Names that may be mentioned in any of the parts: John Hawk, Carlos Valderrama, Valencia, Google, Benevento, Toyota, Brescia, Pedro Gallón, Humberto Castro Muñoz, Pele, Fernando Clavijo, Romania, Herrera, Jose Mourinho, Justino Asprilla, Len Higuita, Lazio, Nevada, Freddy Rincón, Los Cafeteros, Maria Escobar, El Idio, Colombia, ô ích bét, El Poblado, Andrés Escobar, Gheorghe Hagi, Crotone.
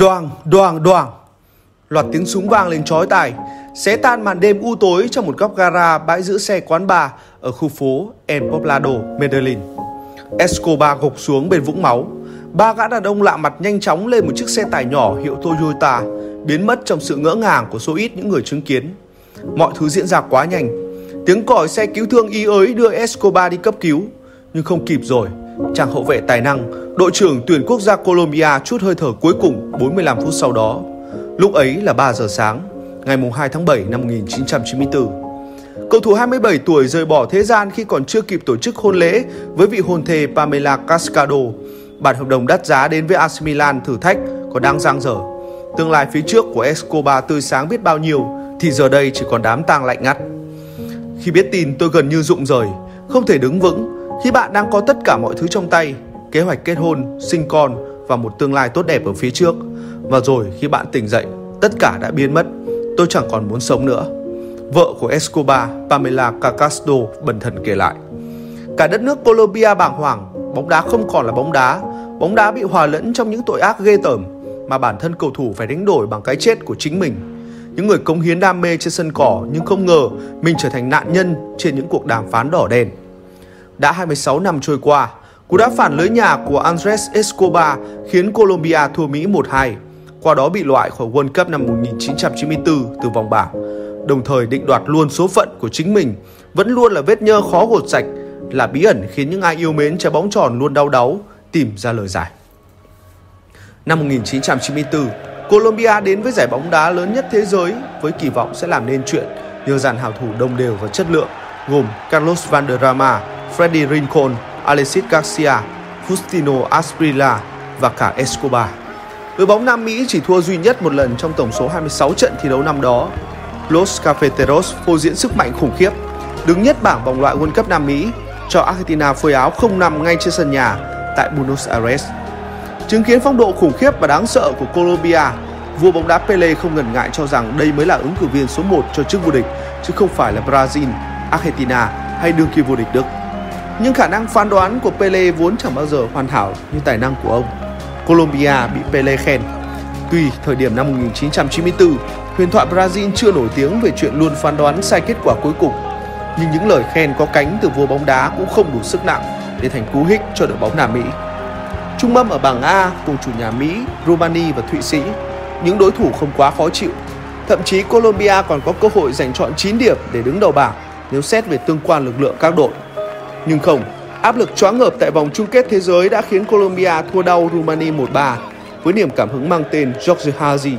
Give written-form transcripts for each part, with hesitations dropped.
Đoàng, đoàng, đoàng. Loạt tiếng súng vang lên chói tai, xé tan màn đêm u tối trong một góc gara bãi giữ xe quán bar ở khu phố El Poblado, Medellin. Escobar gục xuống bên vũng máu. Ba gã đàn ông lạ mặt nhanh chóng lên một chiếc xe tải nhỏ hiệu Toyota, biến mất trong sự ngỡ ngàng của số ít những người chứng kiến. Mọi thứ diễn ra quá nhanh. Tiếng còi xe cứu thương y ới đưa Escobar đi cấp cứu, nhưng không kịp rồi. Chàng hậu vệ tài năng, đội trưởng tuyển quốc gia Colombia trút hơi thở cuối cùng 45 phút sau đó. Lúc ấy là 3 giờ sáng, ngày 2 tháng 7 năm 1994. Cầu thủ 27 tuổi rời bỏ thế gian khi còn chưa kịp tổ chức hôn lễ với vị hôn thê Pamela Cascado. Bản hợp đồng đắt giá đến với AC Milan thử thách có đang dang dở. Tương lai phía trước của Escobar tươi sáng biết bao nhiêu thì giờ đây chỉ còn đám tang lạnh ngắt. Khi biết tin tôi gần như rụng rời, không thể đứng vững khi bạn đang có tất cả mọi thứ trong tay, kế hoạch kết hôn, sinh con và một tương lai tốt đẹp ở phía trước. Và rồi khi bạn tỉnh dậy, tất cả đã biến mất, tôi chẳng còn muốn sống nữa. Vợ của Escobar, Pamela Cacasto, bần thần kể lại. Cả đất nước Colombia bàng hoàng, bóng đá không còn là bóng đá bị hòa lẫn trong những tội ác ghê tởm mà bản thân cầu thủ phải đánh đổi bằng cái chết của chính mình. Những người cống hiến đam mê trên sân cỏ nhưng không ngờ mình trở thành nạn nhân trên những cuộc đàm phán đỏ đen. Đã 26 năm trôi qua, cú đá phản lưới nhà của Andrés Escobar khiến Colombia thua Mỹ 1-2, qua đó bị loại khỏi World Cup năm 1994 từ vòng bảng, đồng thời định đoạt luôn số phận của chính mình, vẫn luôn là vết nhơ khó gột sạch, là bí ẩn khiến những ai yêu mến trái bóng tròn luôn đau đáu tìm ra lời giải. Năm 1994, Colombia đến với giải bóng đá lớn nhất thế giới với kỳ vọng sẽ làm nên chuyện nhờ dàn hảo thủ đồng đều và chất lượng gồm Carlos Valderrama, Freddy Rincón, Alexis Garcia, Justino Asprilla và cả Escobar. Đội bóng Nam Mỹ chỉ thua duy nhất một lần trong tổng số 26 trận thi đấu năm đó. Los Cafeteros phô diễn sức mạnh khủng khiếp, đứng nhất bảng vòng loại World Cup Nam Mỹ, cho Argentina phơi áo 0-5 ngay trên sân nhà tại Buenos Aires. Chứng kiến phong độ khủng khiếp và đáng sợ của Colombia, vua bóng đá Pele không ngần ngại cho rằng đây mới là ứng cử viên số 1 cho chức vô địch, chứ không phải là Brazil, Argentina hay đương kim vô địch Đức. Nhưng khả năng phán đoán của Pele vốn chẳng bao giờ hoàn hảo như tài năng của ông. Colombia bị Pele khen. Tuy thời điểm năm 1994, huyền thoại Brazil chưa nổi tiếng về chuyện luôn phán đoán sai kết quả cuối cùng, nhưng những lời khen có cánh từ vua bóng đá cũng không đủ sức nặng để thành cú hích cho đội bóng Nam Mỹ. Trung mâm ở bảng A cùng chủ nhà Mỹ, Romania và Thụy Sĩ, những đối thủ không quá khó chịu. Thậm chí Colombia còn có cơ hội giành trọn 9 điểm để đứng đầu bảng nếu xét về tương quan lực lượng các đội. Nhưng không, áp lực choáng ngợp tại vòng chung kết thế giới đã khiến Colombia thua đau Romania 1-3 với niềm cảm hứng mang tên Gheorghe Hagi.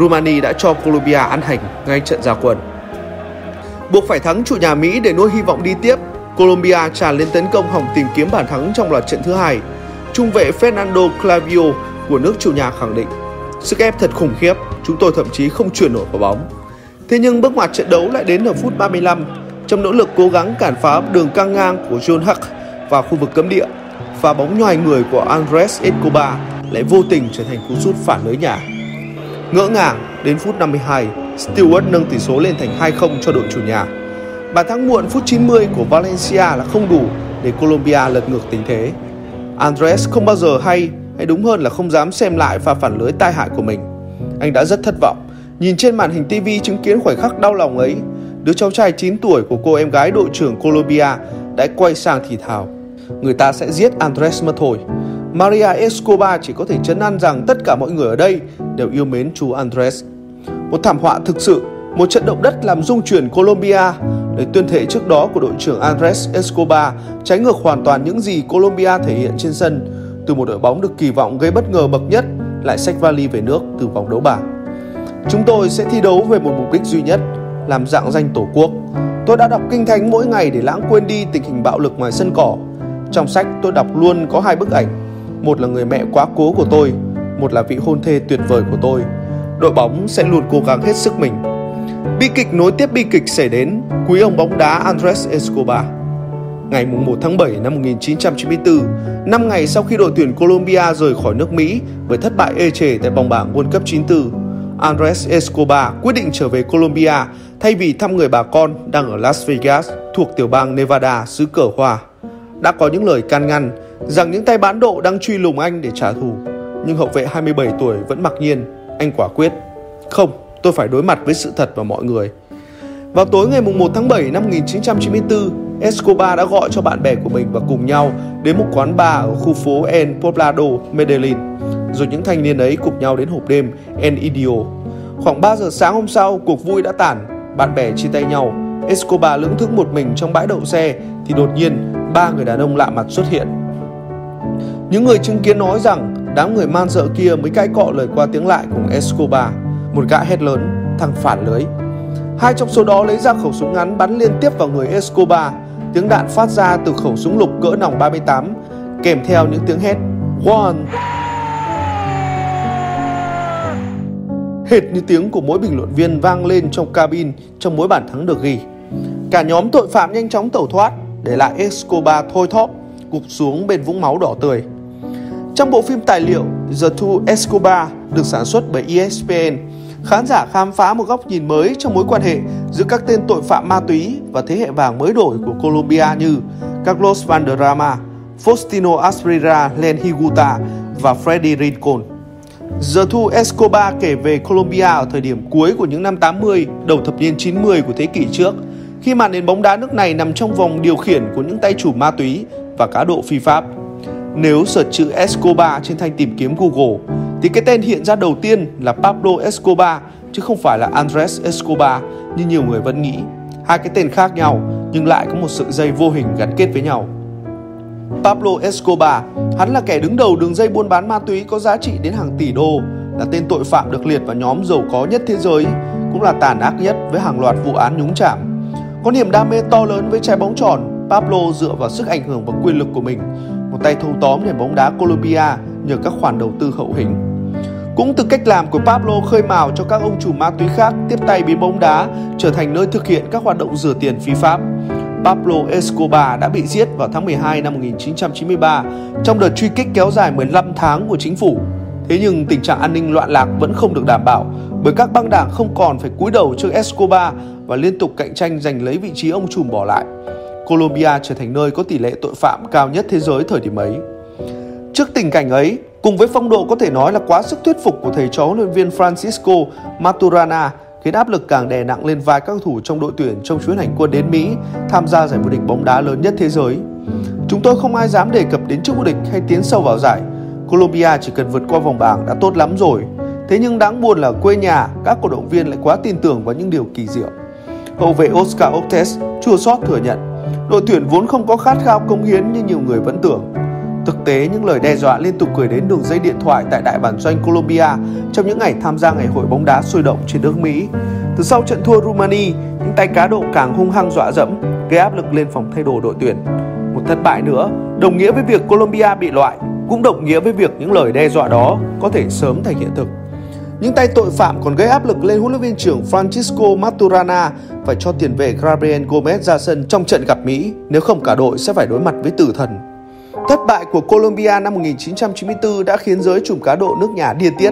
Romania đã cho Colombia ăn hành ngay trận ra quân. Buộc phải thắng chủ nhà Mỹ để nuôi hy vọng đi tiếp, Colombia tràn lên tấn công hòng tìm kiếm bàn thắng trong loạt trận thứ hai. Trung vệ Fernando Clavijo của nước chủ nhà khẳng định: "Sức ép thật khủng khiếp, chúng tôi thậm chí không chuyển nổi quả bóng." Thế nhưng bước ngoặt trận đấu lại đến ở phút 35. Trong nỗ lực cố gắng cản phá đường căng ngang của John Hawk vào khu vực cấm địa, và bóng nhoài người của Andrés Escobar lại vô tình trở thành cú sút phản lưới nhà. Ngỡ ngàng, đến phút 52, Stewart nâng tỷ số lên thành 2-0 cho đội chủ nhà. Bàn thắng muộn phút 90 của Valencia là không đủ để Colombia lật ngược tình thế. Andrés không bao giờ hay đúng hơn là không dám xem lại pha phản lưới tai hại của mình. Anh đã rất thất vọng, nhìn trên màn hình TV chứng kiến khoảnh khắc đau lòng ấy. Đứa cháu trai 9 tuổi của cô em gái đội trưởng Colombia đã quay sang thì thào: "Người ta sẽ giết Andrés mất thôi." Maria Escobar chỉ có thể trấn an rằng tất cả mọi người ở đây đều yêu mến chú Andrés. Một thảm họa thực sự, một trận động đất làm rung chuyển Colombia. Lời tuyên thệ trước đó của đội trưởng Andrés Escobar trái ngược hoàn toàn những gì Colombia thể hiện trên sân. Từ một đội bóng được kỳ vọng gây bất ngờ bậc nhất lại xách vali về nước từ vòng đấu bảng. "Chúng tôi sẽ thi đấu về một mục đích duy nhất, làm rạng danh tổ quốc. Tôi đã đọc kinh thánh mỗi ngày để lãng quên đi tình hình bạo lực ngoài sân cỏ. Trong sách tôi đọc luôn có hai bức ảnh, một là người mẹ quá cố của tôi, một là vị hôn thê tuyệt vời của tôi. Đội bóng sẽ luôn cố gắng hết sức mình." Bi kịch nối tiếp bi kịch xảy đến quý ông bóng đá Andrés Escobar. Ngày 1 tháng 7 năm 1994, 5 ngày sau khi đội tuyển Colombia rời khỏi nước Mỹ với thất bại ê chề tại vòng bảng World Cup 94, Andrés Escobar quyết định trở về Colombia thay vì thăm người bà con đang ở Las Vegas thuộc tiểu bang Nevada, xứ cờ hoa. Đã có những lời can ngăn rằng những tay bán độ đang truy lùng anh để trả thù. nhưng hậu vệ 27 tuổi vẫn mặc nhiên. Anh quả quyết: "Không, tôi phải đối mặt với sự thật và mọi người." Vào tối ngày 1 tháng 7 năm 1994, Escobar đã gọi cho bạn bè của mình và cùng nhau đến một quán bar ở khu phố El Poblado, Medellin. Rồi những thanh niên ấy cùng nhau đến hộp đêm El Idio. Khoảng 3 giờ sáng hôm sau, cuộc vui đã tản, bạn bè chia tay nhau. Escobar lững thững một mình trong bãi đậu xe thì đột nhiên ba người đàn ông lạ mặt xuất hiện. Những người chứng kiến nói rằng đám người man dợ kia mới cãi cọ lời qua tiếng lại cùng Escobar. Một gã hét lớn: "Thằng phản lưới!" Hai trong số đó lấy ra khẩu súng ngắn bắn liên tiếp vào người Escobar. Tiếng đạn phát ra từ khẩu súng lục cỡ nòng 38 kèm theo những tiếng hét "One!" hệt như tiếng của mỗi bình luận viên vang lên trong cabin trong mỗi bàn thắng được ghi. Cả nhóm tội phạm nhanh chóng tẩu thoát, để lại Escobar thoi thóp gục xuống bên vũng máu đỏ tươi. Trong bộ phim tài liệu The Two Escobar được sản xuất bởi ESPN, khán giả khám phá một góc nhìn mới trong mối quan hệ giữa các tên tội phạm ma túy và thế hệ vàng mới nổi của Colombia như Carlos Valderrama, Justino Asprilla, Len Higuita và Freddy Rincón. The Two Escobar kể về Colombia ở thời điểm cuối của những năm 80, đầu thập niên 90 của thế kỷ trước, khi mà nền bóng đá nước này nằm trong vòng điều khiển của những tay chủ ma túy và cá độ phi pháp. Nếu search chữ Escobar trên thanh tìm kiếm Google thì cái tên hiện ra đầu tiên là Pablo Escobar chứ không phải là Andrés Escobar như nhiều người vẫn nghĩ. Hai cái tên khác nhau nhưng lại có một sợi dây vô hình gắn kết với nhau. Pablo Escobar, hắn là kẻ đứng đầu đường dây buôn bán ma túy có giá trị đến hàng tỷ đô, là tên tội phạm được liệt vào nhóm giàu có nhất thế giới, cũng là tàn ác nhất với hàng loạt vụ án nhúng chạm. Có niềm đam mê to lớn với trái bóng tròn, Pablo dựa vào sức ảnh hưởng và quyền lực của mình, một tay thâu tóm nền bóng đá Colombia nhờ các khoản đầu tư hậu hĩnh. Cũng từ cách làm của Pablo khơi mào cho các ông chủ ma túy khác tiếp tay biến bóng đá trở thành nơi thực hiện các hoạt động rửa tiền phi pháp. Pablo Escobar đã bị giết vào tháng 12 năm 1993 trong đợt truy kích kéo dài 15 tháng của chính phủ. Thế nhưng tình trạng an ninh loạn lạc vẫn không được đảm bảo bởi các băng đảng không còn phải cúi đầu trước Escobar và liên tục cạnh tranh giành lấy vị trí ông trùm bỏ lại. Colombia trở thành nơi có tỷ lệ tội phạm cao nhất thế giới thời điểm ấy. Trước tình cảnh ấy, cùng với phong độ có thể nói là quá sức thuyết phục của thầy trò huấn luyện viên Francisco Maturana, khiến áp lực càng đè nặng lên vai các cầu thủ trong đội tuyển trong chuyến hành quân đến Mỹ tham gia giải vô địch bóng đá lớn nhất thế giới. Chúng tôi không ai dám đề cập đến chức vô địch hay tiến sâu vào giải. Colombia chỉ cần vượt qua vòng bảng đã tốt lắm rồi. Thế nhưng đáng buồn là quê nhà, các cổ động viên lại quá tin tưởng vào những điều kỳ diệu. Hậu vệ Oscar Ortiz chua xót thừa nhận, đội tuyển vốn không có khát khao cống hiến như nhiều người vẫn tưởng. Thực tế, những lời đe dọa liên tục gửi đến đường dây điện thoại tại đại bản doanh Colombia trong những ngày tham gia ngày hội bóng đá sôi động trên nước Mỹ. Từ sau trận thua Rumani, những tay cá độ càng hung hăng dọa dẫm, gây áp lực lên phòng thay đồ đội tuyển. Một thất bại nữa đồng nghĩa với việc Colombia bị loại, cũng đồng nghĩa với việc những lời đe dọa đó có thể sớm thành hiện thực. Những tay tội phạm còn gây áp lực lên huấn luyện viên trưởng Francisco Maturana phải cho tiền vệ Gabriel Gomez ra sân trong trận gặp Mỹ, nếu không cả đội sẽ phải đối mặt với tử thần. Thất bại của Colombia năm 1994 đã khiến giới trùm cá độ nước nhà điên tiết.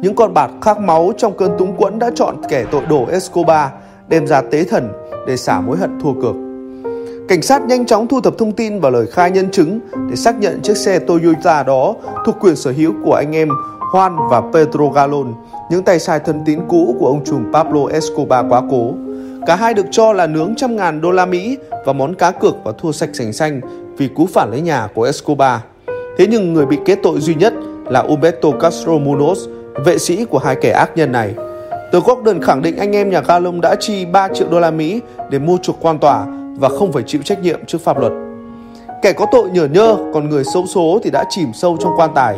Những con bạc khát máu trong cơn túng quẫn đã chọn kẻ tội đồ Escobar, đem ra tế thần để xả mối hận thua cược. Cảnh sát nhanh chóng thu thập thông tin và lời khai nhân chứng để xác nhận chiếc xe Toyota đó thuộc quyền sở hữu của anh em Juan và Pedro Gallón, những tay sai thân tín cũ của ông trùm Pablo Escobar quá cố. Cả hai được cho là nướng $100.000 và món cá cược và thua sạch sành xanh vì cú phản lấy nhà của Escobar. Thế nhưng người bị kết tội duy nhất là Humberto Castro Muñoz, vệ sĩ của hai kẻ ác nhân này. Tờ Gordon khẳng định anh em nhà Gallon đã chi $3 triệu để mua chuộc quan tòa và không phải chịu trách nhiệm trước pháp luật. Kẻ có tội nhởn nhơ, còn người xấu số thì đã chìm sâu trong quan tài.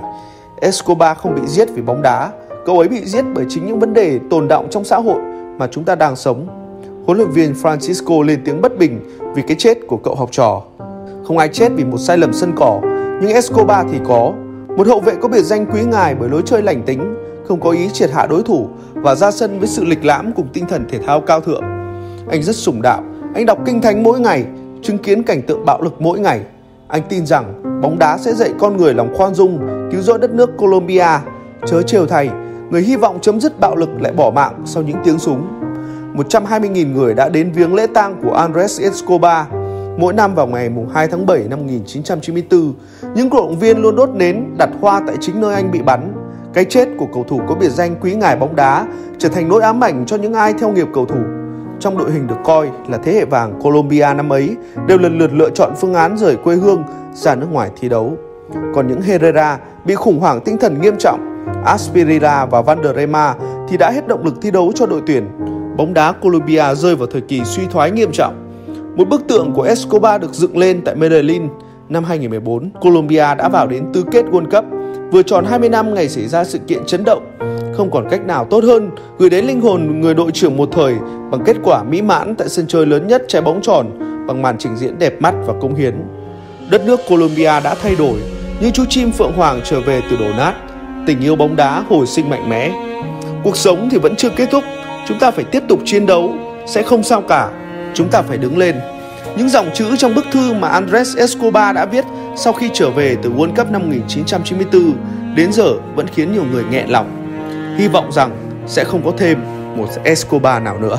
Escobar không bị giết vì bóng đá, cậu ấy bị giết bởi chính những vấn đề tồn đọng trong xã hội mà chúng ta đang sống. Huấn luyện viên Francisco lên tiếng bất bình vì cái chết của cậu học trò. Không ai chết vì một sai lầm sân cỏ, nhưng Escobar thì có. Một hậu vệ có biệt danh quý ngài bởi lối chơi lành tính, không có ý triệt hạ đối thủ và ra sân với sự lịch lãm cùng tinh thần thể thao cao thượng. Anh rất sùng đạo, anh đọc kinh thánh mỗi ngày, chứng kiến cảnh tượng bạo lực mỗi ngày. Anh tin rằng bóng đá sẽ dạy con người lòng khoan dung, cứu rỗi đất nước Colombia. Chớ trêu thầy, người hy vọng chấm dứt bạo lực lại bỏ mạng sau những tiếng súng. 120.000 người đã đến viếng lễ tang của Andrés Escobar. Mỗi năm vào ngày 2 tháng 7 năm 1994, những cổ động viên luôn đốt nến đặt hoa tại chính nơi anh bị bắn. Cái chết của cầu thủ có biệt danh Quý Ngài bóng đá trở thành nỗi ám ảnh cho những ai theo nghiệp cầu thủ. Trong đội hình được coi là thế hệ vàng Colombia năm ấy đều lần lượt lựa chọn phương án rời quê hương ra nước ngoài thi đấu. Còn những Herrera bị khủng hoảng tinh thần nghiêm trọng, Asprilla và Valderrama thì đã hết động lực thi đấu cho đội tuyển. Bóng đá Colombia rơi vào thời kỳ suy thoái nghiêm trọng. Một bức tượng của Escobar được dựng lên tại Medellin. Năm 2014, Colombia đã vào đến tứ kết World Cup, vừa tròn 20 năm ngày xảy ra sự kiện chấn động. Không còn cách nào tốt hơn gửi đến linh hồn người đội trưởng một thời bằng kết quả mỹ mãn tại sân chơi lớn nhất trái bóng tròn bằng màn trình diễn đẹp mắt và cống hiến. Đất nước Colombia đã thay đổi, như chú chim phượng hoàng trở về từ đổ nát, tình yêu bóng đá hồi sinh mạnh mẽ. Cuộc sống thì vẫn chưa kết thúc, chúng ta phải tiếp tục chiến đấu, sẽ không sao cả, chúng ta phải đứng lên. Những dòng chữ trong bức thư mà Andrés Escobar đã viết sau khi trở về từ World Cup năm 1994 đến giờ vẫn khiến nhiều người nghẹn lòng. Hy vọng rằng sẽ không có thêm một Escobar nào nữa.